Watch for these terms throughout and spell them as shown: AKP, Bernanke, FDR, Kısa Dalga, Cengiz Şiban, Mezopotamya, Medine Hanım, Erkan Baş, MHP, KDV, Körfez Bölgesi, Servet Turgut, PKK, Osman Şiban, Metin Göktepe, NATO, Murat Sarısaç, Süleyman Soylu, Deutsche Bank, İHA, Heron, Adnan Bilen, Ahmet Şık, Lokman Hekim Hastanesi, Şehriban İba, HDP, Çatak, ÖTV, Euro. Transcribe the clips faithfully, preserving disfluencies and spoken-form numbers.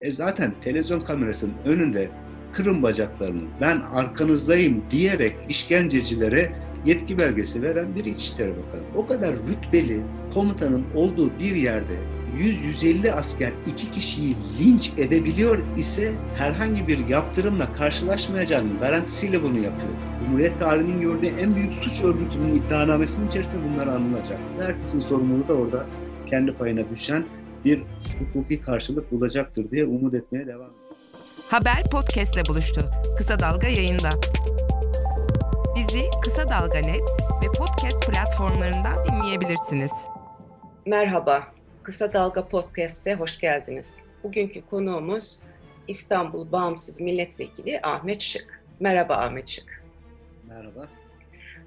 E zaten televizyon kamerasının önünde kırın bacaklarını, ben arkanızdayım diyerek işkencecilere yetki belgesi veren bir İçişleri Bakanı. O kadar rütbeli komutanın olduğu bir yerde yüz yüz elli asker iki kişiyi linç edebiliyor ise herhangi bir yaptırımla karşılaşmayacağının garantisiyle bunu yapıyor. Cumhuriyet tarihinin gördüğü en büyük suç örgütünün iddianamesinin içerisinde bunlar anılacak. Herkesin sorumluluğu da orada kendi payına düşen bir hukuki karşılık bulacaktır diye umut etmeye devam ediyor. Haber podcastle buluştu. Kısa Dalga yayında. Bizi Kısa Dalga Net ve podcast platformlarından dinleyebilirsiniz. Merhaba, Kısa Dalga Podcast'e hoş geldiniz. Bugünkü konuğumuz İstanbul Bağımsız Milletvekili Ahmet Şık. Merhaba Ahmet Şık. Merhaba.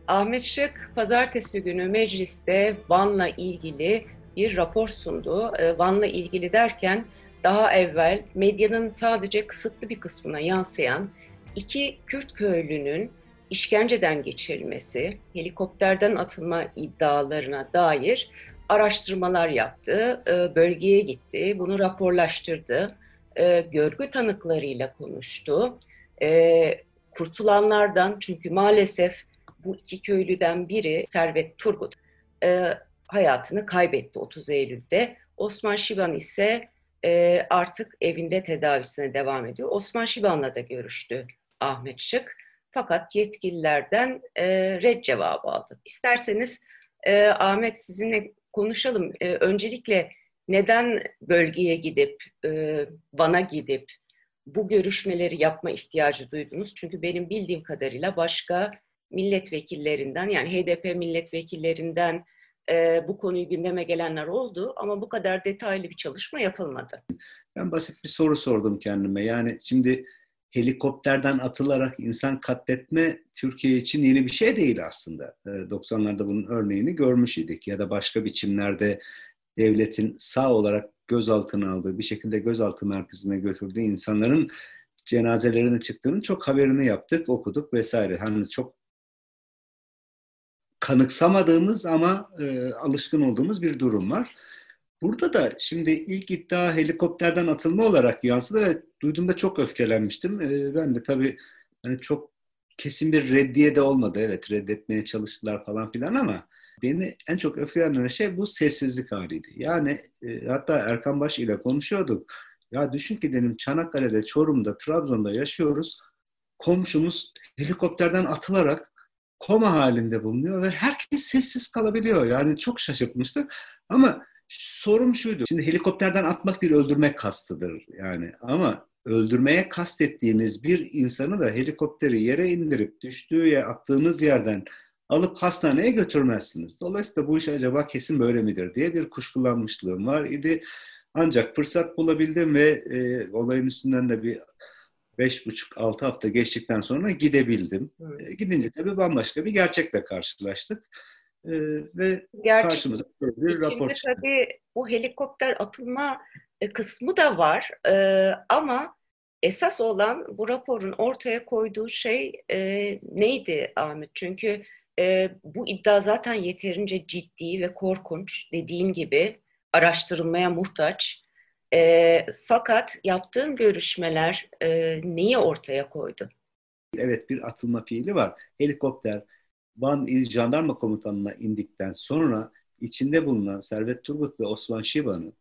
Ahmet Şık, pazartesi günü mecliste Van'la ilgili bir rapor sundu. Van'la ilgili derken daha evvel medyanın sadece kısıtlı bir kısmına yansıyan iki Kürt köylünün işkenceden geçirilmesi, helikopterden atılma iddialarına dair araştırmalar yaptı, bölgeye gitti, bunu raporlaştırdı, görgü tanıklarıyla konuştu. Kurtulanlardan, çünkü maalesef bu iki köylüden biri Servet Turgut hayatını kaybetti otuz Eylül'de. Osman Şiban ise E, artık evinde tedavisine devam ediyor. Osman Şiban'la da görüştü Ahmet Şık. Fakat yetkililerden e, red cevabı aldı. İsterseniz e, Ahmet sizinle konuşalım. E, öncelikle neden bölgeye gidip, e, Van'a gidip bu görüşmeleri yapma ihtiyacı duydunuz? Çünkü benim bildiğim kadarıyla başka milletvekillerinden, yani H D P milletvekillerinden Ee, bu konuyu gündeme gelenler oldu ama bu kadar detaylı bir çalışma yapılmadı. Ben basit bir soru sordum kendime. Yani şimdi helikopterden atılarak insan katletme Türkiye için yeni bir şey değil aslında. Ee, doksanlarda bunun örneğini görmüş idik ya da başka biçimlerde devletin sağ olarak gözaltına aldığı, bir şekilde gözaltı merkezine götürdüğü insanların cenazelerine çıktığının çok haberini yaptık, okuduk vesaire. Hani çok kanıksamadığımız ama e, alışkın olduğumuz bir durum var. Burada da şimdi ilk iddia helikopterden atılma olarak yansıdı ve duyduğumda çok öfkelenmiştim. E, ben de tabii hani çok kesin bir reddiye de olmadı. Evet, reddetmeye çalıştılar falan filan ama beni en çok öfkelendiren şey bu sessizlik haliydi. Yani e, hatta Erkan Baş ile konuşuyorduk. Ya düşün ki dedim, Çanakkale'de, Çorum'da, Trabzon'da yaşıyoruz. Komşumuz helikopterden atılarak koma halinde bulunuyor ve herkes sessiz kalabiliyor. Yani çok şaşırtmıştı. Ama sorum şuydu. Şimdi helikopterden atmak bir öldürme kastıdır yani. Ama öldürmeye kastettiğiniz bir insanı da helikopteri yere indirip düştüğü yere attığınız yerden alıp hastaneye götürmezsiniz. Dolayısıyla bu iş acaba kesin böyle midir diye bir kuşkulanmışlığım var idi. Ancak fırsat bulabildim ve e, olayın üstünden de bir Beş buçuk, altı hafta geçtikten sonra gidebildim. Evet. Gidince tabii bambaşka bir gerçekle karşılaştık. Ee, ve Gerçek, karşımıza bir rapor çıktı. Şimdi tabii bu helikopter atılma kısmı da var. Ee, ama esas olan bu raporun ortaya koyduğu şey e, neydi Ahmet? Çünkü e, bu iddia zaten yeterince ciddi ve korkunç. Dediğim gibi araştırılmaya muhtaç. E, fakat yaptığın görüşmeler e, neyi ortaya koydu? Evet, bir atılma fiili var. Helikopter Van İl Jandarma Komutanı'na indikten sonra içinde bulunan Servet Turgut ve Osman Şiban'ı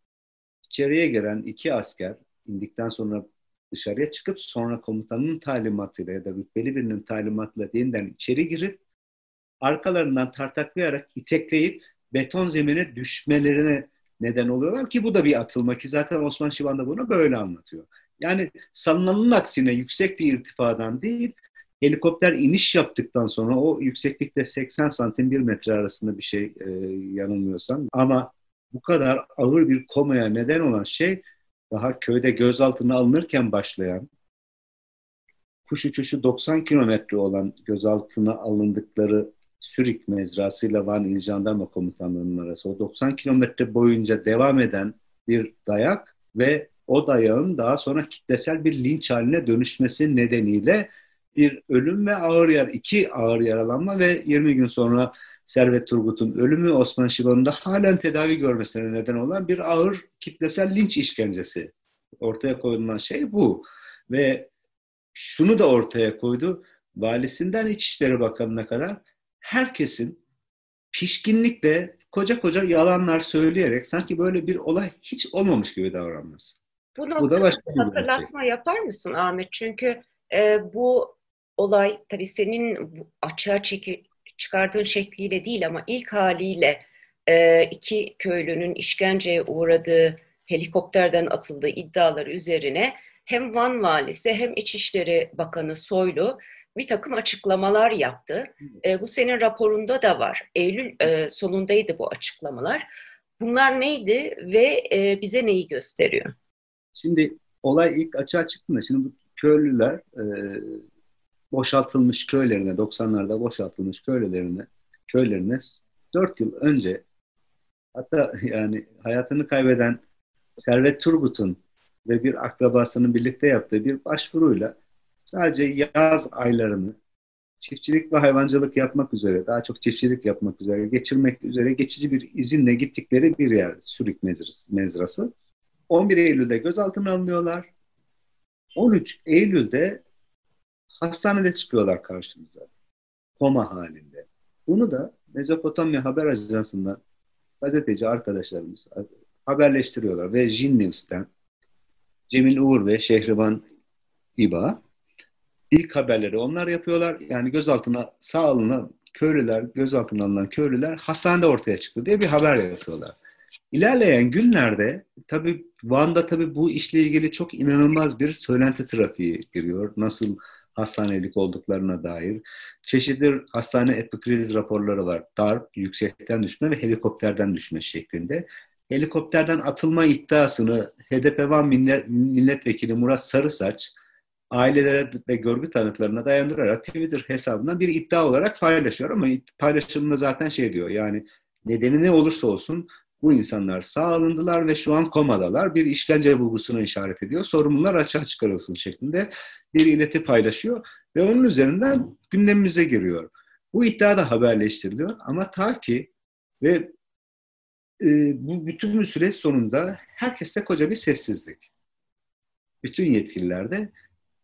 içeriye giren iki asker indikten sonra dışarıya çıkıp sonra komutanın talimatıyla ya da rütbeli birinin talimatıyla yeniden içeri girip arkalarından tartaklayarak itekleyip beton zemine düşmelerine neden oluyorlar ki bu da bir atılma ki zaten Osman Şiban da bunu böyle anlatıyor. Yani sanılanın aksine yüksek bir irtifadan değil, helikopter iniş yaptıktan sonra o yükseklikte seksen santim bir metre arasında bir şey e, yanılmıyorsam ama bu kadar ağır bir komaya neden olan şey daha köyde gözaltına alınırken başlayan, kuş uçuşu doksan kilometre olan gözaltına alındıkları Sürik mezrasıyla Van İl Jandarma Komutanlığı'nın arası o doksan kilometre boyunca devam eden bir dayak ve o dayağın daha sonra kitlesel bir linç haline dönüşmesi nedeniyle bir ölüm ve ağır yar, iki ağır yaralanma ve yirmi gün sonra Servet Turgut'un ölümü, Osman Şiban'ın da halen tedavi görmesine neden olan bir ağır kitlesel linç işkencesi ortaya koyulan şey bu. Ve şunu da ortaya koydu. Valisinden İçişleri Bakanı'na kadar herkesin pişkinlikle koca koca yalanlar söyleyerek sanki böyle bir olay hiç olmamış gibi davranması. Bu, bu da başka bir hatırlatma şey. Yapar mısın Ahmet? Çünkü e, bu olay tabii senin açığa çeki, çıkardığın şekliyle değil ama ilk haliyle e, iki köylünün işkenceye uğradığı, helikopterden atıldığı iddiaları üzerine hem Van Valisi hem İçişleri Bakanı Soylu bir takım açıklamalar yaptı. E, bu senin raporunda da var. Eylül e, sonundaydı bu açıklamalar. Bunlar neydi ve e, bize neyi gösteriyor? Şimdi olay ilk açığa çıktığında, şimdi bu köylüler e, boşaltılmış köylerine, doksanlarda boşaltılmış köylerine, köylerine dört yıl önce, hatta yani hayatını kaybeden Servet Turgut'un ve bir akrabasının birlikte yaptığı bir başvuruyla sadece yaz aylarını çiftçilik ve hayvancılık yapmak üzere, daha çok çiftçilik yapmak üzere, geçirmek üzere geçici bir izinle gittikleri bir yer Sülük Mezrası. on bir Eylül'de gözaltına alınıyorlar. on üç Eylül'de hastanede çıkıyorlar karşımıza. Koma halinde. Bunu da Mezopotamya Haber Ajansı'ndan gazeteci arkadaşlarımız haberleştiriyorlar. Ve Jin News'ten Cemil Uğur ve Şehriban İba ilk haberleri onlar yapıyorlar. Yani gözaltına sağ alınan köylüler, gözaltına alınan köylüler hastanede ortaya çıktı diye bir haber yapıyorlar. İlerleyen günlerde tabii Van'da tabii bu işle ilgili çok inanılmaz bir söylenti trafiği giriyor. Nasıl hastanelik olduklarına dair. Çeşitli hastane epikriz raporları var. Darp, yüksekten düşme ve helikopterden düşme şeklinde. Helikopterden atılma iddiasını H D P Van Milletvekili Murat Sarısaç ailelere ve görgü tanıklarına dayandırarak Twitter hesabından bir iddia olarak paylaşıyor. Ama paylaşımında zaten şey diyor, yani nedeni ne olursa olsun bu insanlar sağ alındılar ve şu an komadalar, bir işkence bulgusuna işaret ediyor. Sorumlular açığa çıkarılsın şeklinde bir ileti paylaşıyor ve onun üzerinden gündemimize giriyor. Bu iddia da haberleştiriliyor ama ta ki ve e, bu bütün bir süreç sonunda herkeste koca bir sessizlik. Bütün yetkililerde.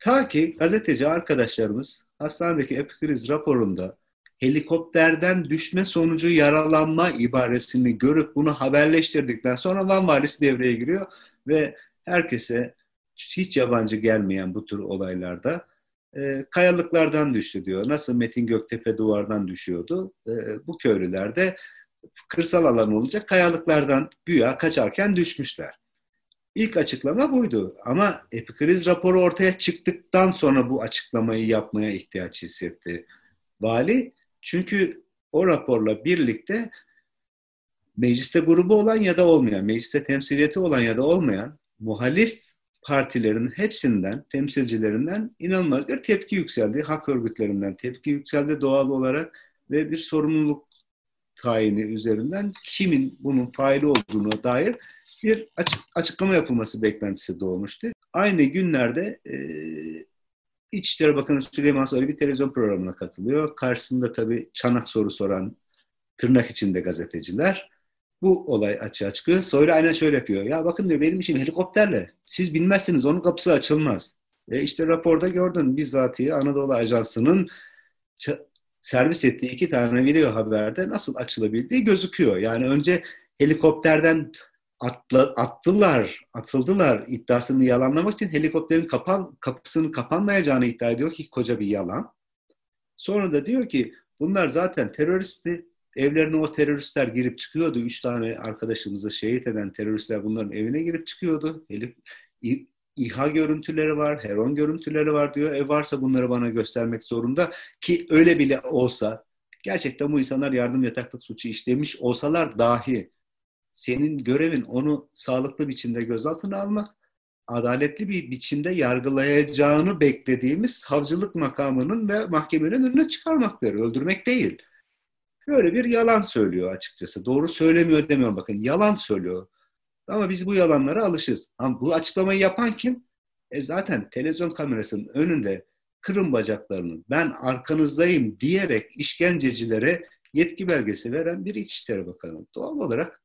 Ta ki gazeteci arkadaşlarımız hastanedeki epikriz raporunda helikopterden düşme sonucu yaralanma ibaresini görüp bunu haberleştirdikten sonra Van valisi devreye giriyor ve herkese hiç yabancı gelmeyen bu tür olaylarda e, kayalıklardan düştü diyor. Nasıl Metin Göktepe duvardan düşüyordu, e, bu köylülerde kırsal alan olacak kayalıklardan güya kaçarken düşmüşler. İlk açıklama buydu ama epikriz raporu ortaya çıktıktan sonra bu açıklamayı yapmaya ihtiyaç hissetti vali. Çünkü o raporla birlikte mecliste grubu olan ya da olmayan, mecliste temsiliyeti olan ya da olmayan muhalif partilerin hepsinden, temsilcilerinden inanılmaz bir tepki yükseldi. Hak örgütlerinden tepki yükseldi doğal olarak ve bir sorumluluk tayini üzerinden kimin bunun faili olduğuna dair bir açık, açıklama yapılması beklentisi doğmuştu. Aynı günlerde e, İçişleri Bakanı Süleyman Soylu bir televizyon programına katılıyor. Karşısında tabii çanak soru soran tırnak içinde gazeteciler. Bu olay açığa çıkıyor. Soylu aynen şöyle yapıyor. Ya bakın diyor, benim işim helikopterle. Siz bilmezsiniz, onun kapısı açılmaz. E işte raporda gördün, bizatihi Anadolu Ajansı'nın ç- servis ettiği iki tane video haberde nasıl açılabildiği gözüküyor. Yani önce helikopterden Atla, attılar, atıldılar iddiasını yalanlamak için helikopterin kapan, kapısının kapanmayacağını iddia ediyor ki koca bir yalan. Sonra da diyor ki bunlar zaten teröristti. Evlerine o teröristler girip çıkıyordu. Üç tane arkadaşımızı şehit eden teröristler bunların evine girip çıkıyordu. Helik, İHA görüntüleri var, Heron görüntüleri var diyor. E varsa bunları bana göstermek zorunda ki öyle bile olsa gerçekten bu insanlar yardım yataklık suçu işlemiş olsalar dahi senin görevin onu sağlıklı biçimde gözaltına almak, adaletli bir biçimde yargılayacağını beklediğimiz savcılık makamının ve mahkemenin önüne çıkarmaktır, öldürmek değil. Böyle bir yalan söylüyor açıkçası. Doğru söylemiyor demiyorum, bakın yalan söylüyor. Ama biz bu yalanlara alışız. Ama bu açıklamayı yapan kim? E zaten televizyon kamerasının önünde kırın bacaklarını, ben arkanızdayım diyerek işkencecilere yetki belgesi veren bir İçişleri Bakanı. Doğal olarak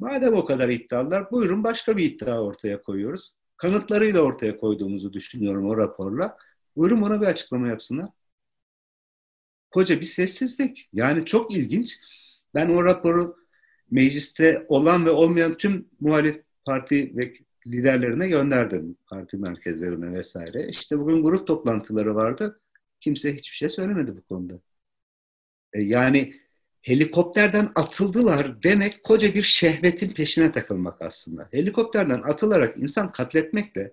madem o kadar iddialar, buyurun başka bir iddia ortaya koyuyoruz. kanıtlarıyla ortaya koyduğumuzu düşünüyorum o raporla. Buyurun ona bir açıklama yapsınlar. Koca bir sessizlik. Yani çok ilginç. Ben o raporu mecliste olan ve olmayan tüm muhalif parti ve liderlerine gönderdim. Parti merkezlerine vesaire. İşte bugün grup toplantıları vardı. Kimse hiçbir şey söylemedi bu konuda. E yani helikopterden atıldılar demek koca bir şehvetin peşine takılmak aslında. Helikopterden atılarak insan katletmekle,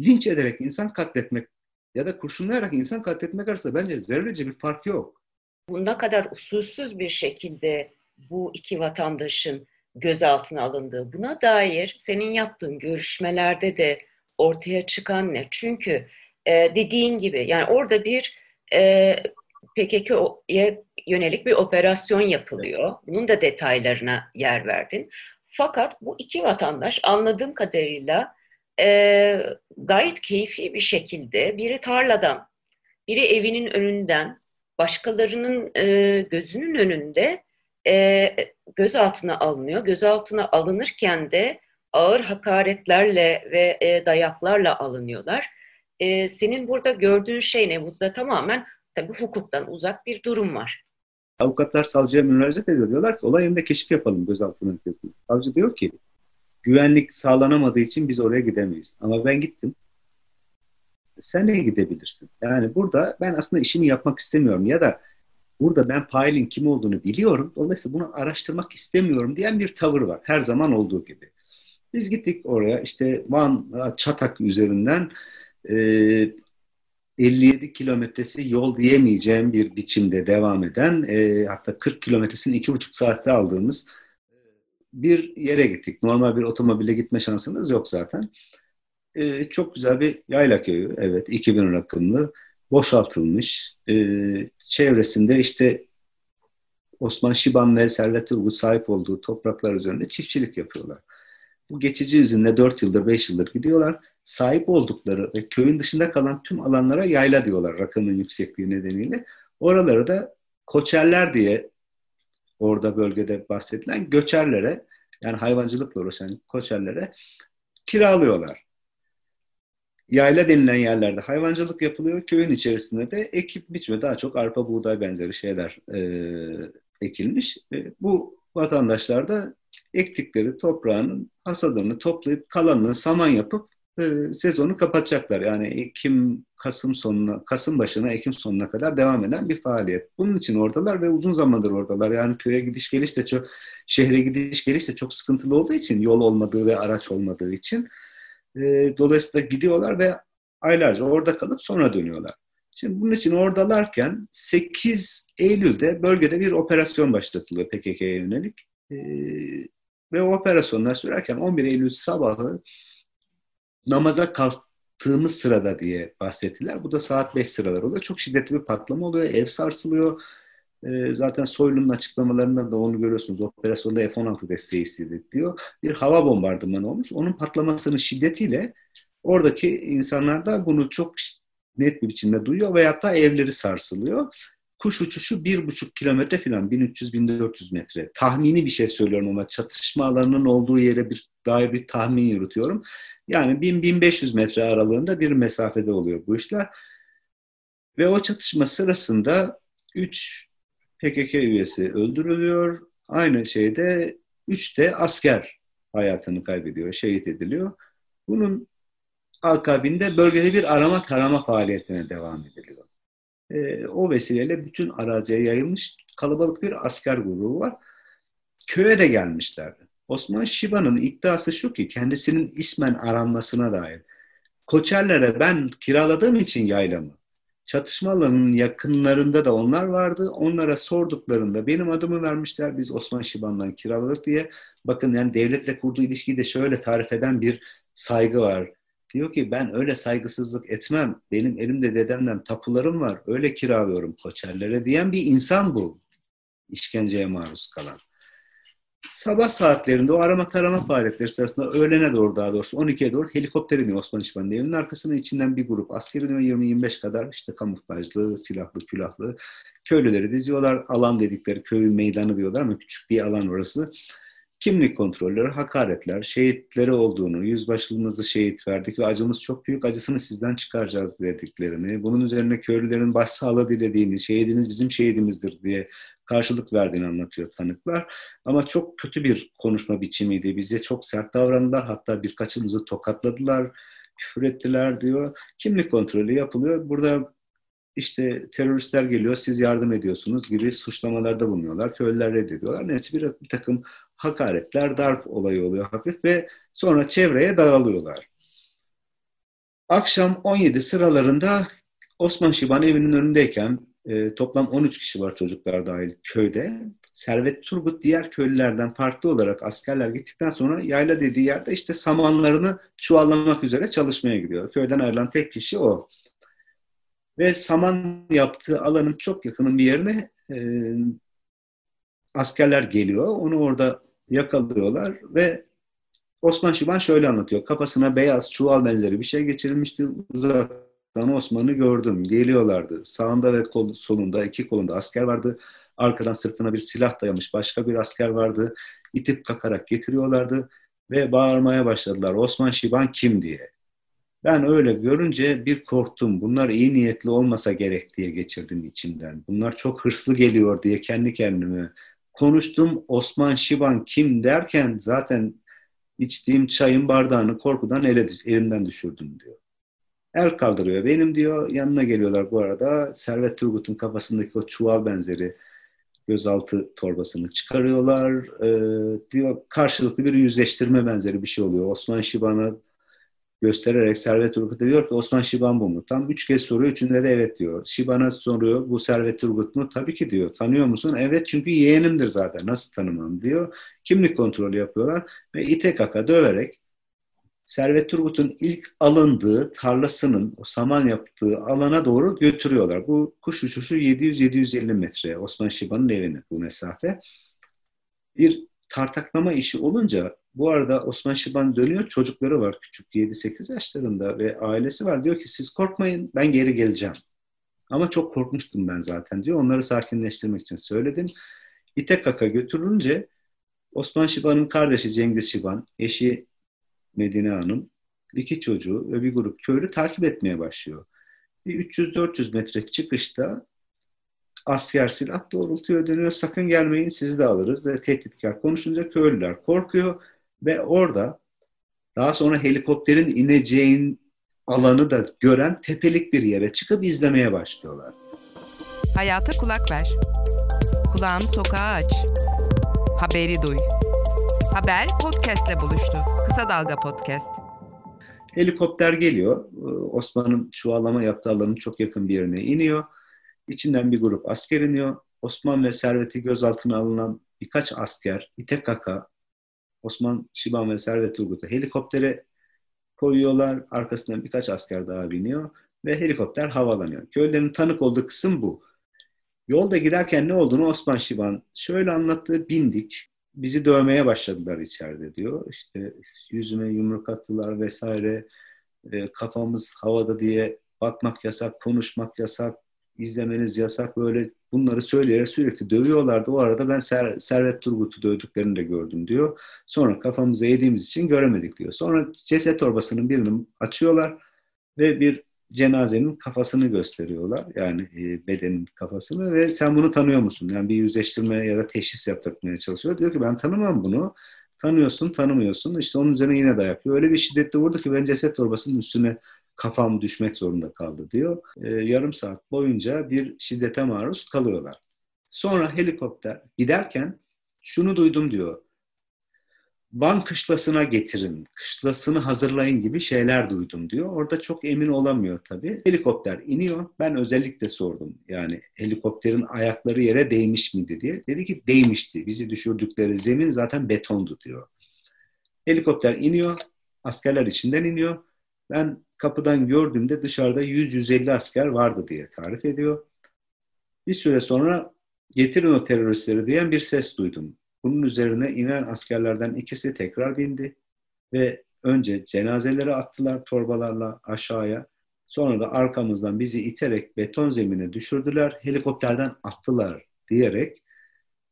linç ederek insan katletmek ya da kurşunlayarak insan katletmek arasında bence zerrece bir fark yok. Bu ne kadar usulsüz bir şekilde bu iki vatandaşın gözaltına alındığı, buna dair senin yaptığın görüşmelerde de ortaya çıkan ne? Çünkü e, dediğin gibi yani orada bir e, P K K'ye yönelik bir operasyon yapılıyor. Bunun da detaylarına yer verdin. Fakat bu iki vatandaş anladığım kadarıyla e, gayet keyfi bir şekilde biri tarladan, biri evinin önünden, başkalarının e, gözünün önünde e, gözaltına alınıyor. Gözaltına alınırken de ağır hakaretlerle ve e, dayaklarla alınıyorlar. E, senin burada gördüğün şey ne? Bu da tamamen tabii hukuktan uzak bir durum var. Avukatlar savcıya müracaat ediyor. Diyorlar ki olay yerinde keşif yapalım gözaltına alınmasını. Savcı diyor ki güvenlik sağlanamadığı için biz oraya gidemeyiz. Ama ben gittim. Sen de gidebilirsin. Yani burada ben aslında işimi yapmak istemiyorum ya da burada ben failin kim olduğunu biliyorum. Dolayısıyla bunu araştırmak istemiyorum diyen bir tavır var. Her zaman olduğu gibi. Biz gittik oraya işte Van Çatak üzerinden eee elli yedi kilometresi yol diyemeyeceğim bir biçimde devam eden, e, hatta kırk kilometresini iki buçuk saatte aldığımız bir yere gittik. Normal bir otomobille gitme şansınız yok zaten. E, çok güzel bir yayla köyü, evet, iki bin rakımlı, boşaltılmış. E, çevresinde işte Osman Şiban ve Servet Turgut sahip olduğu topraklar üzerinde çiftçilik yapıyorlar. Bu geçici izinle dört yıldır beş yıldır gidiyorlar. Sahip oldukları ve köyün dışında kalan tüm alanlara yayla diyorlar rakımın yüksekliği nedeniyle. Oraları da koçerler diye orada bölgede bahsedilen göçerlere, yani hayvancılıkla uğraşan koçerlere kiralıyorlar. Yayla denilen yerlerde hayvancılık yapılıyor. Köyün içerisinde de ekip biçme daha çok arpa, buğday benzeri şeyler e, ekilmiş. E, bu vatandaşlar da ektikleri toprağın hasadını toplayıp kalanını saman yapıp e, sezonu kapatacaklar. Yani Ekim, Kasım sonuna, Kasım başına, Ekim sonuna kadar devam eden bir faaliyet. Bunun için oradalar ve uzun zamandır oradalar. Yani köye gidiş geliş de çok, şehre gidiş geliş de çok sıkıntılı olduğu için, yol olmadığı ve araç olmadığı için e, dolayısıyla gidiyorlar ve aylarca orada kalıp sonra dönüyorlar. Şimdi bunun için oradalarken sekiz Eylül'de bölgede bir operasyon başlatılıyor P K K'ye yönelik. Ee, ve o operasyonlar sürerken on bir Eylül sabahı namaza kalktığımız sırada diye bahsettiler. Bu da saat beş sıralar oluyor. Çok şiddetli bir patlama oluyor. Ev sarsılıyor. Ee, zaten Soylu'nun açıklamalarından da onu görüyorsunuz. Operasyonda F on altı desteği istedik diyor. Bir hava bombardımanı olmuş. Onun patlamasının şiddetiyle oradaki insanlar da bunu çok net bir biçimde duyuyor ve hatta evleri sarsılıyor. Kuş uçuşu bir buçuk kilometre falan, bin üç yüz bin dört yüz metre. Tahmini bir şey söylüyorum ama çatışma alanının olduğu yere bir, dair bir tahmin yürütüyorum. Yani bin beş yüz metre aralığında bir mesafede oluyor bu işler. Ve o çatışma sırasında üç P K K üyesi öldürülüyor. Aynı şeyde üç de asker hayatını kaybediyor, şehit ediliyor. Bunun akabinde bölgede bir arama tarama faaliyetine devam ediliyor. E, o vesileyle bütün araziye yayılmış kalabalık bir asker grubu var. Köye de gelmişlerdi. Osman Şiban'ın iddiası şu ki kendisinin ismen aranmasına dair. Koçerlere ben kiraladığım için yaylamı, çatışma alanının yakınlarında da onlar vardı. Onlara sorduklarında benim adımı vermişler. Biz Osman Şiban'dan kiraladık diye. Bakın yani devletle kurduğu ilişkiyi de şöyle tarif eden bir saygı var. Diyor ki ben öyle saygısızlık etmem. Benim elimde dedemden tapularım var. Öyle kiralıyorum koçerlere diyen bir insan bu. İşkenceye maruz kalan. Sabah saatlerinde o arama tarama faaliyetleri sırasında öğlene doğru daha doğrusu on ikiye doğru helikopter iniyor Osman Şiban'ın evinin arkasına. İçinden bir grup asker iniyor yirmi yirmi beş kadar işte kamuflajlı, silahlı, külahlı. Köylüleri diziyorlar. Alan dedikleri köyün meydanı diyorlar ama küçük bir alan orası. kimlik kontrolleri, hakaretler, şehitleri olduğunu, yüzbaşımızı şehit verdik ve acımız çok büyük, acısını sizden çıkaracağız dediklerini, bunun üzerine köylülerin başsağlığı dilediğini, şehidiniz bizim şehidimizdir diye karşılık verdiğini anlatıyor tanıklar. Ama çok kötü bir konuşma biçimiydi. Bize çok sert davrandılar. Hatta birkaçımızı tokatladılar, küfür ettiler diyor. Kimlik kontrolü yapılıyor. Burada işte teröristler geliyor, siz yardım ediyorsunuz gibi suçlamalarda bulunuyorlar. Köylüler reddediyorlar. Neyse bir, bir takım hakaretler, darp olayı oluyor hafif ve sonra çevreye dağılıyorlar. Akşam on yedi sıralarında Osman Şiban evinin önündeyken E, toplam on üç kişi var çocuklar dahil köyde. Servet Turgut diğer köylülerden farklı olarak askerler gittikten sonra yayla dediği yerde işte samanlarını çuvallamak üzere çalışmaya gidiyor. Köyden ayrılan tek kişi o. Ve saman yaptığı alanın çok yakının bir yerine e, askerler geliyor. Onu orada yakalıyorlar ve Osman Şiban şöyle anlatıyor. Kafasına beyaz çuval benzeri bir şey geçirilmişti. Uzak Tan Osman'ı gördüm. Geliyorlardı. Sağında ve kol, solunda, iki kolunda asker vardı. Arkadan sırtına bir silah dayamış başka bir asker vardı. İtip kakarak getiriyorlardı ve bağırmaya başladılar. Osman Şiban kim diye. Ben öyle görünce bir korktum. Bunlar iyi niyetli olmasa gerek diye geçirdim içimden. Bunlar çok hırslı geliyor diye kendi kendime konuştum. Osman Şiban kim derken zaten içtiğim çayın bardağını korkudan ele, elimden düşürdüm diyor. El kaldırıyor benim diyor. Yanına geliyorlar bu arada. Servet Turgut'un kafasındaki o çuval benzeri gözaltı torbasını çıkarıyorlar. Ee, diyor karşılıklı bir yüzleştirme benzeri bir şey oluyor. Osman Şiban'a göstererek Servet Turgut diyor ki Osman Şiban bu mu? Tam üç kez soruyor. Üçünde de evet diyor. Şiban'a soruyor bu Servet Turgut mu? Tabii ki diyor. Tanıyor musun? Evet çünkü yeğenimdir zaten. Nasıl tanımam diyor. Kimlik kontrolü yapıyorlar ve ite kaka döverek Servet Turgut'un ilk alındığı tarlasının, o saman yaptığı alana doğru götürüyorlar. Bu kuş uçuşu yedi yüz yedi yüz elli metre Osman Şiban'ın evine bu mesafe. Bir tartaklama işi olunca bu arada Osman Şiban dönüyor. Çocukları var küçük yedi sekiz yaşlarında ve ailesi var. Diyor ki siz korkmayın ben geri geleceğim. Ama çok korkmuştum ben zaten diyor. Onları sakinleştirmek için söyledim. İte kaka götürünce Osman Şiban'ın kardeşi Cengiz Şiban, eşi Medine Hanım, iki çocuğu ve bir grup köylü takip etmeye başlıyor. Bir üç yüz dört yüz metre çıkışta asker silah doğrultuyor, dönüyor. Sakın gelmeyin, sizi de alırız. Ve tehditkar konuşunca köylüler korkuyor ve orada daha sonra helikopterin ineceğin alanı da gören tepelik bir yere çıkıp izlemeye başlıyorlar. Hayata kulak ver. Kulağını sokağa aç. Haberi duy. Haber podcast'le buluştu. Kısa Dalga Podcast. Helikopter geliyor. Osman'ın çuvallama yaptığı alanın çok yakın bir yerine iniyor. İçinden bir grup asker iniyor. Osman ve Servet'i gözaltına alınan birkaç asker, ite kaka, Osman, Şiban ve Servet Turgut'u helikoptere koyuyorlar. Arkasından birkaç asker daha biniyor ve helikopter havalanıyor. Köylülerin tanık olduğu kısım bu. Yolda giderken ne olduğunu Osman Şiban şöyle anlattı. Bindik. Bizi dövmeye başladılar içeride diyor. İşte yüzüme yumruk attılar vesaire. E, kafamız havada diye bakmak yasak, konuşmak yasak, izlemeniz yasak. Böyle bunları söyleyerek sürekli dövüyorlardı. O arada ben Ser, Servet Turgut'u dövdüklerini de gördüm diyor. Sonra kafamızı yediğimiz için göremedik diyor. Sonra ceset torbasının birini açıyorlar ve bir cenazenin kafasını gösteriyorlar. Yani e, bedenin kafasını ve sen bunu tanıyor musun? Yani bir yüzleştirme ya da teşhis yaptırmaya çalışıyor. Diyor ki ben tanımam bunu. Tanıyorsun, tanımıyorsun. İşte onun üzerine yine dayak yiyor. Öyle bir şiddetli vurdu ki ben ceset torbasının üstüne kafam düşmek zorunda kaldı diyor. E, yarım saat boyunca bir şiddete maruz kalıyorlar. Sonra helikopter giderken şunu duydum diyor. Van kışlasına getirin, kışlasını hazırlayın gibi şeyler duydum diyor. Orada çok emin olamıyor tabii. Helikopter iniyor. Ben özellikle sordum. Yani helikopterin ayakları yere değmiş miydi diye. Dedi ki değmişti. Bizi düşürdükleri zemin zaten betondu diyor. Helikopter iniyor. Askerler içinden iniyor. Ben kapıdan gördüğümde dışarıda yüz yüz elli asker vardı diye tarif ediyor. Bir süre sonra getirin o teröristleri diyen bir ses duydum. Bunun üzerine inen askerlerden ikisi tekrar bindi ve önce cenazeleri attılar torbalarla aşağıya. Sonra da arkamızdan bizi iterek beton zemine düşürdüler, helikopterden attılar diyerek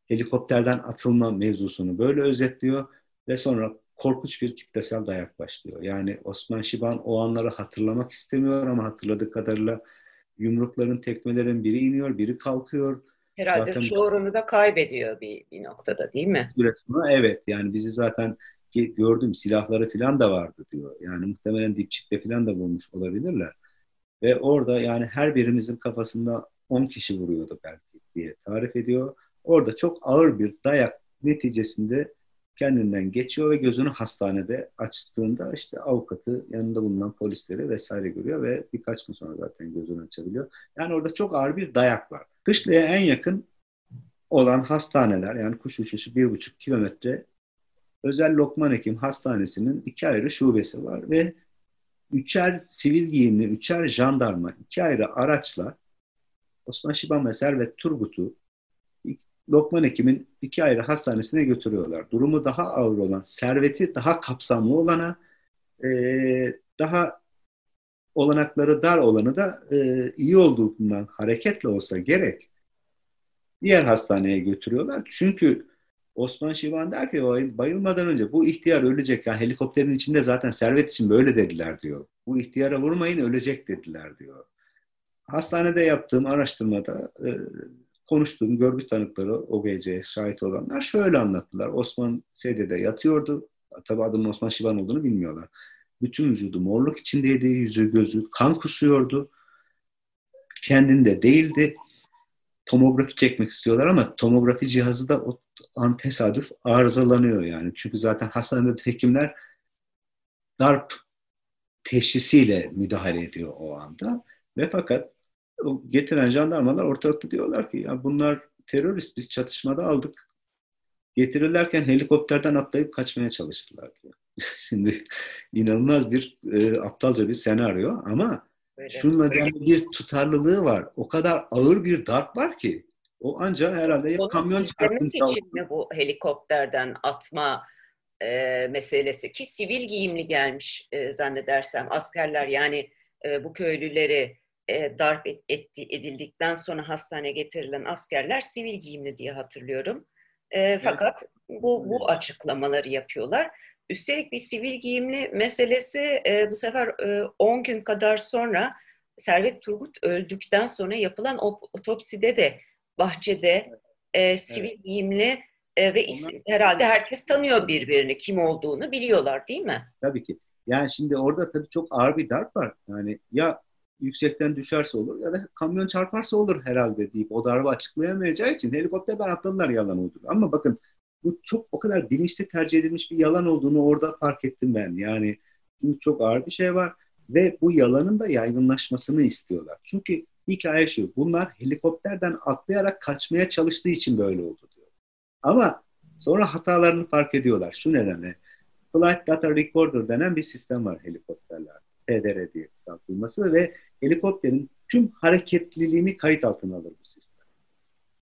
helikopterden atılma mevzusunu böyle özetliyor ve sonra korkunç bir kitlesel dayak başlıyor. Yani Osman Şiban o anları hatırlamak istemiyor ama hatırladığı kadarıyla yumrukların, tekmelerin biri iniyor, biri kalkıyor. Herhalde zaten şuurunu da kaybediyor bir, bir noktada, değil mi? Evet, yani bizi zaten gördüm, silahları falan da vardı diyor. Yani muhtemelen dipçikte falan da bulmuş olabilirler. Ve orada yani her birimizin kafasında on kişi vuruyordu belki diye tarif ediyor. Orada çok ağır bir dayak neticesinde kendinden geçiyor ve gözünü hastanede açtığında işte avukatı, yanında bulunan polisleri vesaire görüyor ve birkaç gün sonra zaten gözünü açabiliyor. Yani orada çok ağır bir dayak var. Kışlaya en yakın olan hastaneler, yani kuş uçuşu bir buçuk kilometre özel Lokman Hekim Hastanesi'nin iki ayrı şubesi var ve üçer sivil giyimli, üçer jandarma, iki ayrı araçla Osman Şiban ve Servet Turgut'u Lokman Hekim'in iki ayrı hastanesine götürüyorlar. Durumu daha ağır olan, serveti daha kapsamlı olana, e, daha olanakları dar olanı da e, iyi olduğundan hareketle olsa gerek diğer hastaneye götürüyorlar. Çünkü Osman Şivan der ki bayılmadan önce bu ihtiyar ölecek. Yani helikopterin içinde zaten Servet için böyle dediler diyor. Bu ihtiyara vurmayın, ölecek dediler diyor. Hastanede yaptığım araştırmada e, konuştuğum görgü tanıkları, o gece şahit olanlar şöyle anlattılar. Osman sedyede yatıyordu. Tabii adının Osman Şiban olduğunu bilmiyorlar. Bütün vücudu morluk içindeydi. Yüzü, gözü kan kusuyordu. Kendinde değildi. Tomografi çekmek istiyorlar ama tomografi cihazı da o an tesadüf arızalanıyor yani. Çünkü zaten hastanede hekimler darp teşhisiyle müdahale ediyor o anda. Ve fakat getiren jandarmalar ortalıkta diyorlar ki ya bunlar terörist, biz çatışmada aldık. Getirirlerken helikopterden atlayıp kaçmaya çalıştılar diyor. Şimdi inanılmaz bir e, aptalca bir senaryo ama öyle, şununla öyle bir tutarlılığı var. O kadar ağır bir darp var ki o ancak herhalde ya kamyon çarptığında için bu helikopterden atma e, meselesi ki sivil giyimli gelmiş e, zannedersem askerler, yani e, bu köylüleri darp edildikten sonra hastaneye getirilen askerler sivil giyimli diye hatırlıyorum. E, fakat evet. bu, bu açıklamaları yapıyorlar. Üstelik bir sivil giyimli meselesi e, bu sefer on e, gün kadar sonra Servet Turgut öldükten sonra yapılan otopside de bahçede e, sivil evet. giyimli e, ve isim, Onlar... herhalde herkes tanıyor birbirini, kim olduğunu biliyorlar değil mi? Tabii ki. Yani şimdi orada tabii çok ağır bir darp var. Yani ya yüksekten düşerse olur ya da kamyon çarparsa olur herhalde deyip o darbe açıklayamayacağı için helikopterden atladılar, yalan olur. Ama bakın bu çok o kadar bilinçli tercih edilmiş bir yalan olduğunu orada fark ettim ben. Yani şimdi çok ağır bir şey var ve bu yalanın da yaygınlaşmasını istiyorlar. Çünkü hikaye şu, bunlar helikopterden atlayarak kaçmaya çalıştığı için böyle oldu diyor. Ama sonra hatalarını fark ediyorlar. Şu nedenle Flight Data Recorder denen bir sistem var helikopterlerde. F D R diye kısaltılması ve helikopterin tüm hareketliliğini kayıt altına alır bu sistem.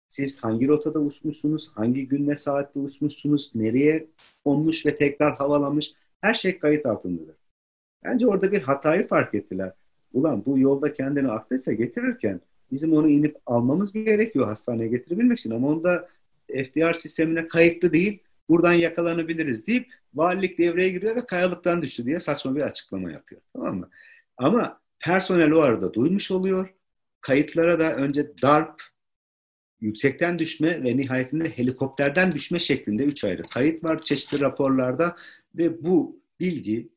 Siz hangi rotada uçmuşsunuz, hangi gün ve saatte uçmuşsunuz, nereye konmuş ve tekrar havalanmış, her şey kayıt altındadır. Bence orada bir hatayı fark ettiler. Ulan bu yolda kendini aktese getirirken bizim onu inip almamız gerekiyor hastaneye getirebilmek için ama onda F D R sistemine kayıtlı değil, buradan yakalanabiliriz deyip valilik devreye giriyor ve kayalıktan düştü diye saçma bir açıklama yapıyor. Tamam mı? Ama personel o arada duymuş oluyor. Kayıtlara da önce darp, yüksekten düşme ve nihayetinde helikopterden düşme şeklinde üç ayrı kayıt var çeşitli raporlarda ve bu bilgi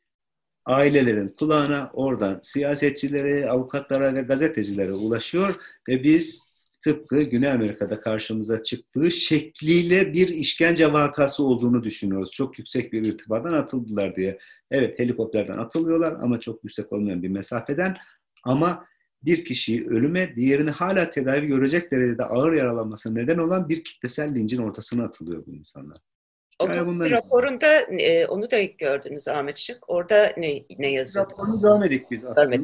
ailelerin kulağına, oradan siyasetçilere, avukatlara ve gazetecilere ulaşıyor ve biz tıpkı Güney Amerika'da karşımıza çıktığı şekliyle bir işkence vakası olduğunu düşünüyoruz. Çok yüksek bir irtifadan atıldılar diye. Evet, helikopterden atılıyorlar ama çok yüksek olmayan bir mesafeden. Ama bir kişiyi ölüme, diğerini hala tedavi görecek derecede ağır yaralanmasına neden olan bir kitlesel lincin ortasına atılıyor bu insanlar. Yani bunların... Raporunda e, onu da gördünüz Ahmet Şık. Orada ne, ne yazıyor? Raporunu görmedik biz aslında.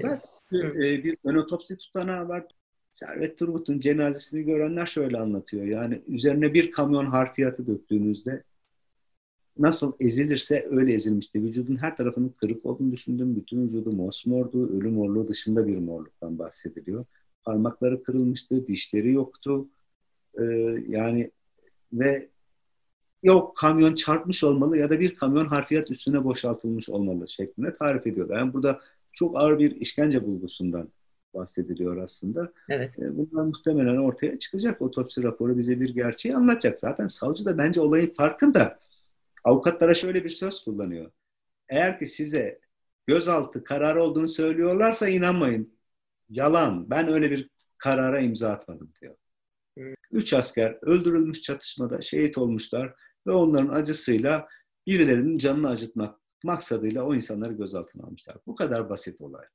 Görmedim. Bir ön otopsi tutanağı var. Servet Turgut'un cenazesini görenler şöyle anlatıyor. Yani üzerine bir kamyon harfiyatı döktüğünüzde nasıl ezilirse öyle ezilmişti. Vücudun her tarafının kırık olduğunu düşündüm. Bütün vücudu mosmordu. Ölü morluğu dışında bir morluktan bahsediliyor. Parmakları kırılmıştı. Dişleri yoktu. Ee, yani ve yok kamyon çarpmış olmalı ya da bir kamyon harfiyat üstüne boşaltılmış olmalı şeklinde tarif ediyorlar. Yani burada çok ağır bir işkence bulgusundan bahsediliyor aslında. Evet. Bunlar muhtemelen ortaya çıkacak. Otopsi raporu bize bir gerçeği anlatacak. Zaten savcı da bence olayın farkında. Avukatlara şöyle bir söz kullanıyor. Eğer ki size gözaltı kararı olduğunu söylüyorlarsa inanmayın. Yalan. Ben öyle bir karara imza atmadım diyor. Evet. Üç asker öldürülmüş çatışmada, şehit olmuşlar ve onların acısıyla birilerinin canını acıtmak maksadıyla o insanları gözaltına almışlar. Bu kadar basit olay.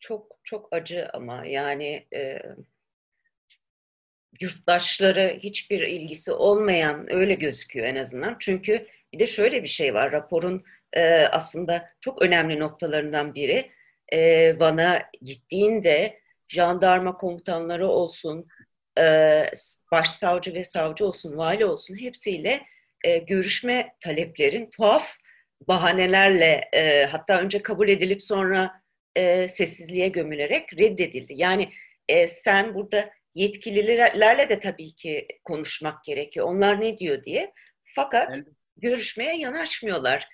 Çok çok acı ama yani e, yurttaşları hiçbir ilgisi olmayan öyle gözüküyor en azından. Çünkü bir de şöyle bir şey var. Raporun e, aslında çok önemli noktalarından biri. E, Van'a gittiğinde jandarma komutanları olsun, e, başsavcı ve savcı olsun, vali olsun hepsiyle e, görüşme taleplerin tuhaf bahanelerle e, hatta önce kabul edilip sonra E, sessizliğe gömülerek reddedildi. Yani e, sen burada yetkililerle de tabii ki konuşmak gerekiyor. Onlar ne diyor diye. Fakat yani, görüşmeye yanaşmıyorlar.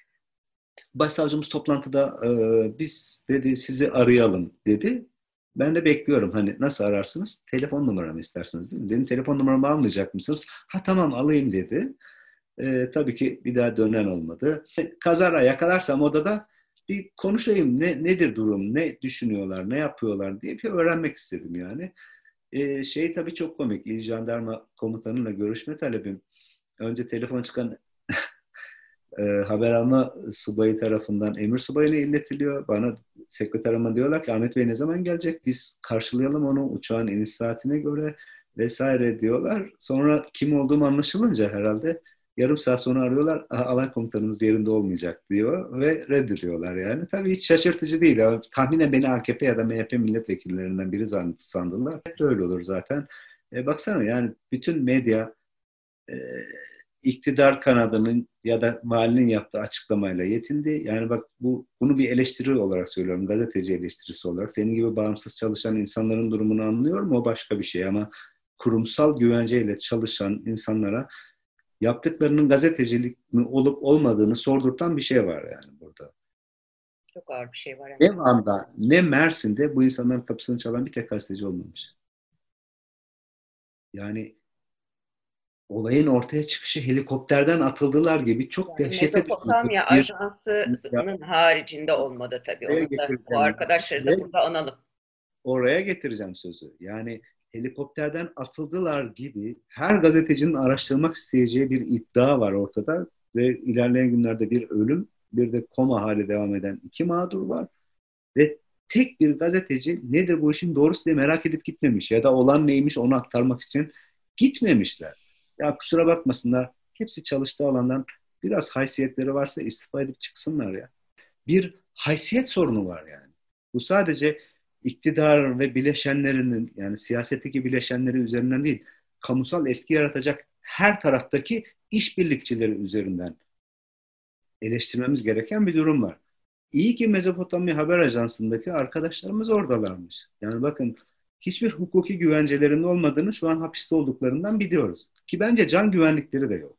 Başsavcımız toplantıda e, biz dedi sizi arayalım dedi. Ben de bekliyorum. Hani nasıl ararsınız? Telefon numaramı istersiniz değil mi? Dedim telefon numaramı almayacak mısınız? Ha tamam alayım dedi. E, tabii ki bir daha dönen olmadı. Kazara yakalarsam odada bir konuşayım ne nedir durum, ne düşünüyorlar, ne yapıyorlar diye bir öğrenmek istedim yani. Ee, şey tabii çok komik, İl Jandarma Komutanı'yla görüşme talebim. Önce telefon çıkan e, haber alma subayı tarafından emir subayına iletiliyor. Bana, sekreterime diyorlar ki Ahmet Bey ne zaman gelecek? Biz karşılayalım onu uçağın iniş saatine göre vesaire diyorlar. Sonra kim olduğum anlaşılınca herhalde yarım saat sonra arıyorlar, alay komutanımız yerinde olmayacak diyor ve reddediyorlar yani. Tabii hiç şaşırtıcı değil. Yani tahminen beni A K P ya da M H P milletvekillerinden biri sandılar. Hep öyle olur zaten. E, baksana yani bütün medya e, iktidar kanadının ya da valinin yaptığı açıklamayla yetindi. Yani bak bu bunu bir eleştiri olarak söylüyorum, gazeteci eleştirisi olarak. Senin gibi bağımsız çalışan insanların durumunu anlıyorum, o başka bir şey ama kurumsal güvenceyle çalışan insanlara yaptıklarının gazetecilik mi olup olmadığını sordurtan bir şey var yani burada. Çok ağır bir şey var. Yani. Ne Van'da, ne Mersin'de bu insanların kapısını çalan bir tek gazeteci olmamış. Yani olayın ortaya çıkışı helikopterden atıldılar gibi çok yani dehşetli. Mezopotamya bir... Ajansı'nın haricinde olmadı tabii. Onu da, o arkadaşları da burada analım. Oraya getireceğim sözü. Yani helikopterden atıldılar gibi her gazetecinin araştırmak isteyeceği bir iddia var ortada ve ilerleyen günlerde bir ölüm, bir de koma hali devam eden iki mağdur var ve tek bir gazeteci nedir bu işin doğrusu diye merak edip gitmemiş ya da olan neymiş onu aktarmak için gitmemişler. Ya kusura bakmasınlar, hepsi çalıştığı alandan biraz haysiyetleri varsa istifa edip çıksınlar ya. Bir haysiyet sorunu var yani. Bu sadece İktidar ve bileşenlerinin yani siyasetteki bileşenleri üzerinden değil, kamusal etki yaratacak her taraftaki işbirlikçileri üzerinden eleştirmemiz gereken bir durum var. İyi ki Mezopotamya Haber Ajansı'ndaki arkadaşlarımız oradalarmış. Yani bakın hiçbir hukuki güvencelerinin olmadığını şu an hapiste olduklarından biliyoruz. Ki bence can güvenlikleri de yok.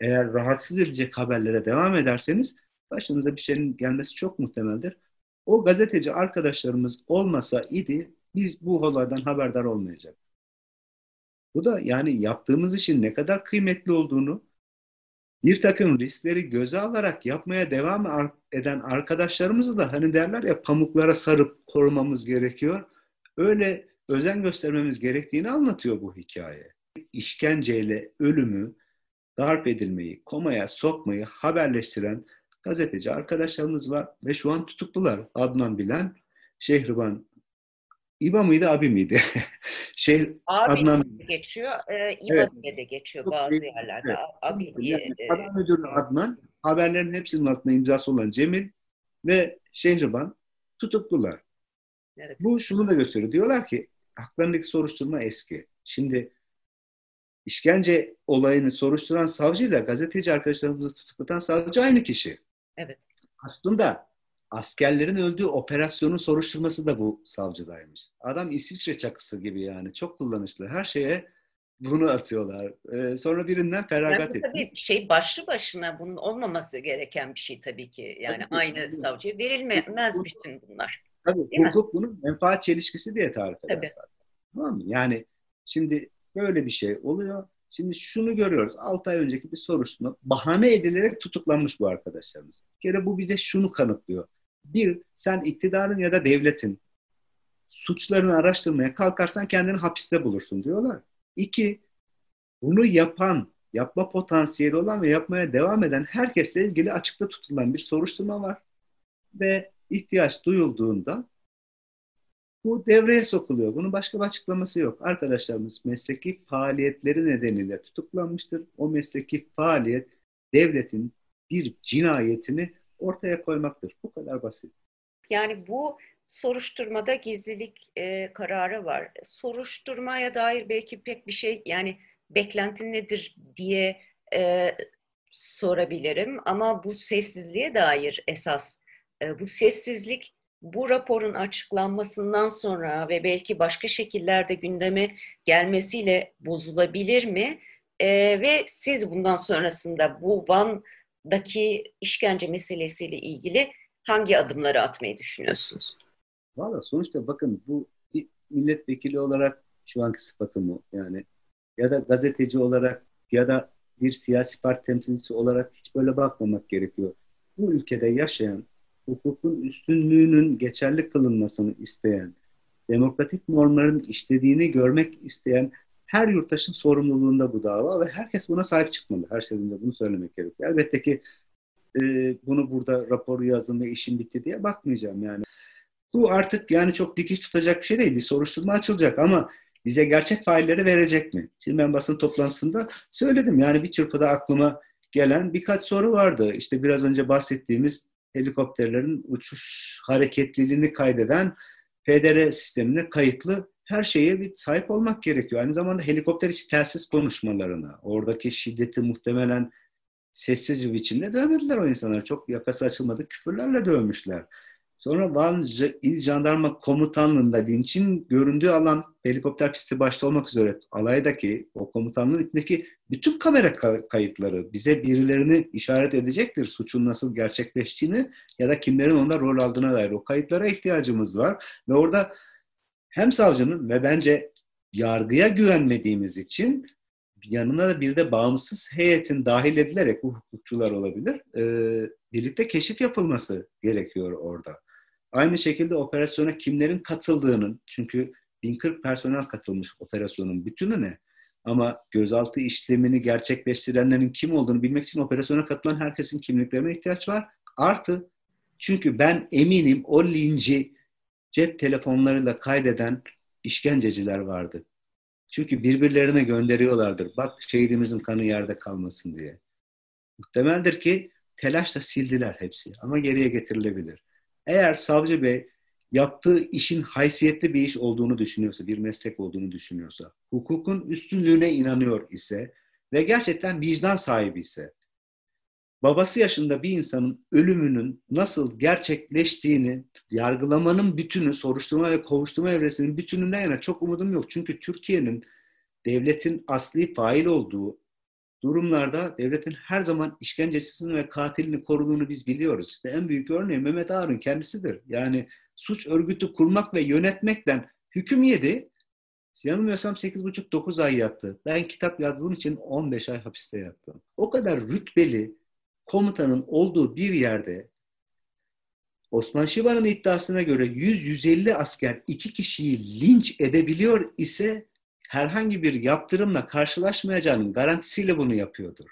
Eğer rahatsız edecek haberlere devam ederseniz başınıza bir şeyin gelmesi çok muhtemeldir. O gazeteci arkadaşlarımız olmasa idi biz bu olaydan haberdar olmayacak. Bu da yani yaptığımız işin ne kadar kıymetli olduğunu bir takım riskleri göze alarak yapmaya devam eden arkadaşlarımızı da hani derler ya pamuklara sarıp korumamız gerekiyor. Öyle özen göstermemiz gerektiğini anlatıyor bu hikaye. İşkenceyle ölümü, darp edilmeyi, komaya sokmayı haberleştiren gazeteci arkadaşlarımız var ve şu an tutuklular. Adnan Bilen, Şehriban İba mıydı, abi miydi? şey, abi Adnan diye geçiyor, e, İba evet. diye de geçiyor Çok bazı yerlerde. Evet. Abi diye. Yani, e, Adam müdürü Adnan, haberlerin hepsinin altında imzası olan Cemil ve Şehriban tutuklular. Evet. Bu şunu da gösteriyor. Diyorlar ki, haklarındaki soruşturma eski. Şimdi işkence olayını soruşturan savcıyla gazeteci arkadaşlarımızı tutuklatan savcı aynı kişi. Evet. Aslında askerlerin öldüğü operasyonun soruşturması da bu savcıdaymış. Adam İsviçre çakısı gibi yani çok kullanışlı. Her şeye bunu atıyorlar. Ee, sonra birinden feragat ediyor. Tabii şey başlı başına bunun olmaması gereken bir şey tabii ki. Yani tabii, aynı tabii. savcıya verilmez tabii. bütün bunlar. Tabii hukuk bunu menfaat çelişkisi diye tarif eder. Tabii. Tamam mı? Yani şimdi böyle bir şey oluyor. Şimdi şunu görüyoruz. altı ay önceki bir soruşturma bahane edilerek tutuklanmış bu arkadaşlarımız. Bir kere bu bize şunu kanıtlıyor. Bir, sen iktidarın ya da devletin suçlarını araştırmaya kalkarsan kendini hapiste bulursun diyorlar. İki, bunu yapan, yapma potansiyeli olan ve yapmaya devam eden herkesle ilgili açıkta tutulan bir soruşturma var. Ve ihtiyaç duyulduğunda bu devreye sokuluyor. Bunun başka bir açıklaması yok. Arkadaşlarımız mesleki faaliyetleri nedeniyle tutuklanmıştır. O mesleki faaliyet devletin bir cinayetini ortaya koymaktır. Bu kadar basit. Yani bu soruşturmada gizlilik e, kararı var. Soruşturmaya dair belki pek bir şey, yani beklentin nedir diye e, sorabilirim. Ama bu sessizliğe dair esas, e, bu sessizlik bu raporun açıklanmasından sonra ve belki başka şekillerde gündeme gelmesiyle bozulabilir mi? E, ve siz bundan sonrasında bu Van'daki işkence meselesiyle ilgili hangi adımları atmayı düşünüyorsunuz? Valla sonuçta bakın, bu bir milletvekili olarak şu anki sıfatımı, yani ya da gazeteci olarak ya da bir siyasi parti temsilcisi olarak hiç böyle bakmamak gerekiyor. Bu ülkede yaşayan, hukukun üstünlüğünün geçerli kılınmasını isteyen, demokratik normların işlediğini görmek isteyen her yurttaşın sorumluluğunda bu dava ve herkes buna sahip çıkmalı. Her şeyden de bunu söylemek gerekiyor. Elbette ki e, bunu burada raporu yazdım ve işim bitti diye bakmayacağım yani. Bu artık yani çok dikiş tutacak bir şey değil. Bir soruşturma açılacak ama bize gerçek failleri verecek mi? Şimdi ben basın toplantısında söyledim. Yani bir çırpıda aklıma gelen birkaç soru vardı. İşte biraz önce bahsettiğimiz helikopterlerin uçuş hareketliliğini kaydeden F D R sistemine kayıtlı her şeye bir sahip olmak gerekiyor. Aynı zamanda helikopter içi telsiz konuşmalarına, oradaki şiddeti muhtemelen sessiz bir biçimde dövmediler o insanlar. Çok yakası açılmadı küfürlerle dövmüşler. Sonra Van İl Jandarma Komutanlığı'nda linçin göründüğü alan, helikopter pisti başta olmak üzere alaydaki o komutanlığın içindeki bütün kamera kayıtları bize birilerini işaret edecektir. Suçun nasıl gerçekleştiğini ya da kimlerin onda rol aldığına dair o kayıtlara ihtiyacımız var. Ve orada hem savcının ve bence yargıya güvenmediğimiz için yanına da bir de bağımsız heyetin dahil edilerek, bu hukukçular olabilir, birlikte keşif yapılması gerekiyor orada. Aynı şekilde operasyona kimlerin katıldığının, çünkü bin kırk personel katılmış operasyonun bütününe, ama gözaltı işlemini gerçekleştirenlerin kim olduğunu bilmek için operasyona katılan herkesin kimliklerine ihtiyaç var. Artı, çünkü ben eminim o linci cep telefonlarıyla kaydeden işkenceciler vardı. Çünkü birbirlerine gönderiyorlardır. Bak şehidimizin kanı yerde kalmasın diye. Muhtemeldir ki telaşla sildiler hepsi ama geriye getirilebilir. Eğer savcı bey yaptığı işin haysiyetli bir iş olduğunu düşünüyorsa, bir meslek olduğunu düşünüyorsa, hukukun üstünlüğüne inanıyor ise ve gerçekten vicdan sahibi ise, babası yaşında bir insanın ölümünün nasıl gerçekleştiğini, yargılamanın bütünü, soruşturma ve kovuşturma evresinin bütününden yana çok umudum yok. Çünkü Türkiye'nin devletin asli fail olduğu durumlarda devletin her zaman işkencecisini ve katilini koruduğunu biz biliyoruz. İşte en büyük örneği Mehmet Ağar'ın kendisidir. Yani suç örgütü kurmak ve yönetmekten hüküm yedi. Yanılmıyorsam sekiz buçuk dokuz ay yattı. Ben kitap yazdığım için on beş ay hapiste yattım. O kadar rütbeli komutanın olduğu bir yerde Osman Şiban'ın iddiasına göre yüz yüz elli asker iki kişiyi linç edebiliyor ise herhangi bir yaptırımla karşılaşmayacağının garantisiyle bunu yapıyordur.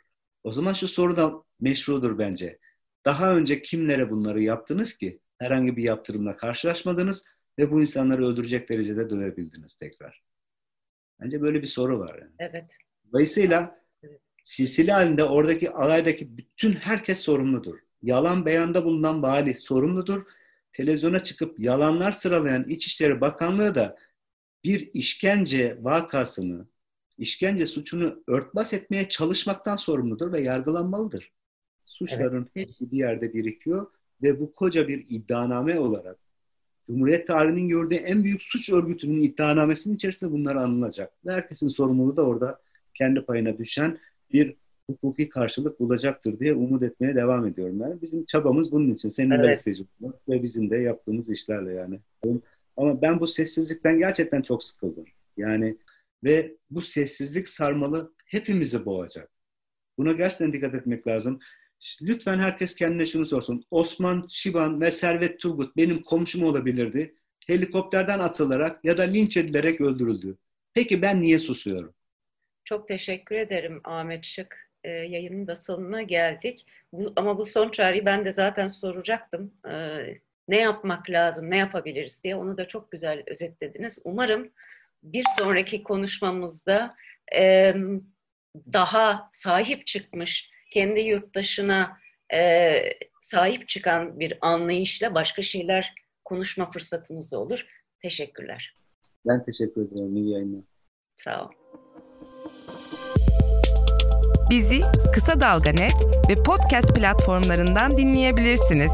O zaman şu soru da meşrudur bence. Daha önce kimlere bunları yaptınız ki herhangi bir yaptırımla karşılaşmadınız ve bu insanları öldürecek derecede dövebildiniz tekrar? Bence böyle bir soru var. Yani. Evet. Dolayısıyla silsile halinde oradaki alaydaki bütün herkes sorumludur. Yalan beyanda bulunan vali sorumludur. Televizyona çıkıp yalanlar sıralayan İçişleri Bakanlığı da bir işkence vakasını, işkence suçunu örtbas etmeye çalışmaktan sorumludur ve yargılanmalıdır. Suçların evet. hepsi bir yerde birikiyor ve bu koca bir iddianame olarak Cumhuriyet tarihinin gördüğü en büyük suç örgütünün iddianamesinin içerisinde bunlar anılacak. Ve herkesin sorumluluğu da orada kendi payına düşen bir hukuki karşılık bulacaktır diye umut etmeye devam ediyorum. Yani bizim çabamız bunun için. Senin evet. de isteyeceğim ve bizim de yaptığımız işlerle yani. Ama ben bu sessizlikten gerçekten çok sıkıldım. Yani ve bu sessizlik sarmalı hepimizi boğacak. Buna gerçekten dikkat etmek lazım. Lütfen herkes kendine şunu sorsun. Osman Şiban ve Servet Turgut benim komşum olabilirdi. Helikopterden atılarak ya da linç edilerek öldürüldü. Peki ben niye susuyorum? Çok teşekkür ederim Ahmet Şık. E, yayının da sonuna geldik. Bu, ama bu son çağrıyı ben de zaten soracaktım. E, ne yapmak lazım, ne yapabiliriz diye. Onu da çok güzel özetlediniz. Umarım bir sonraki konuşmamızda e, daha sahip çıkmış, kendi yurttaşına e, sahip çıkan bir anlayışla başka şeyler konuşma fırsatımız olur. Teşekkürler. Ben teşekkür ederim. İyi yayınlar. Sağ ol. Bizi Kısa Dalga Net ve podcast platformlarından dinleyebilirsiniz.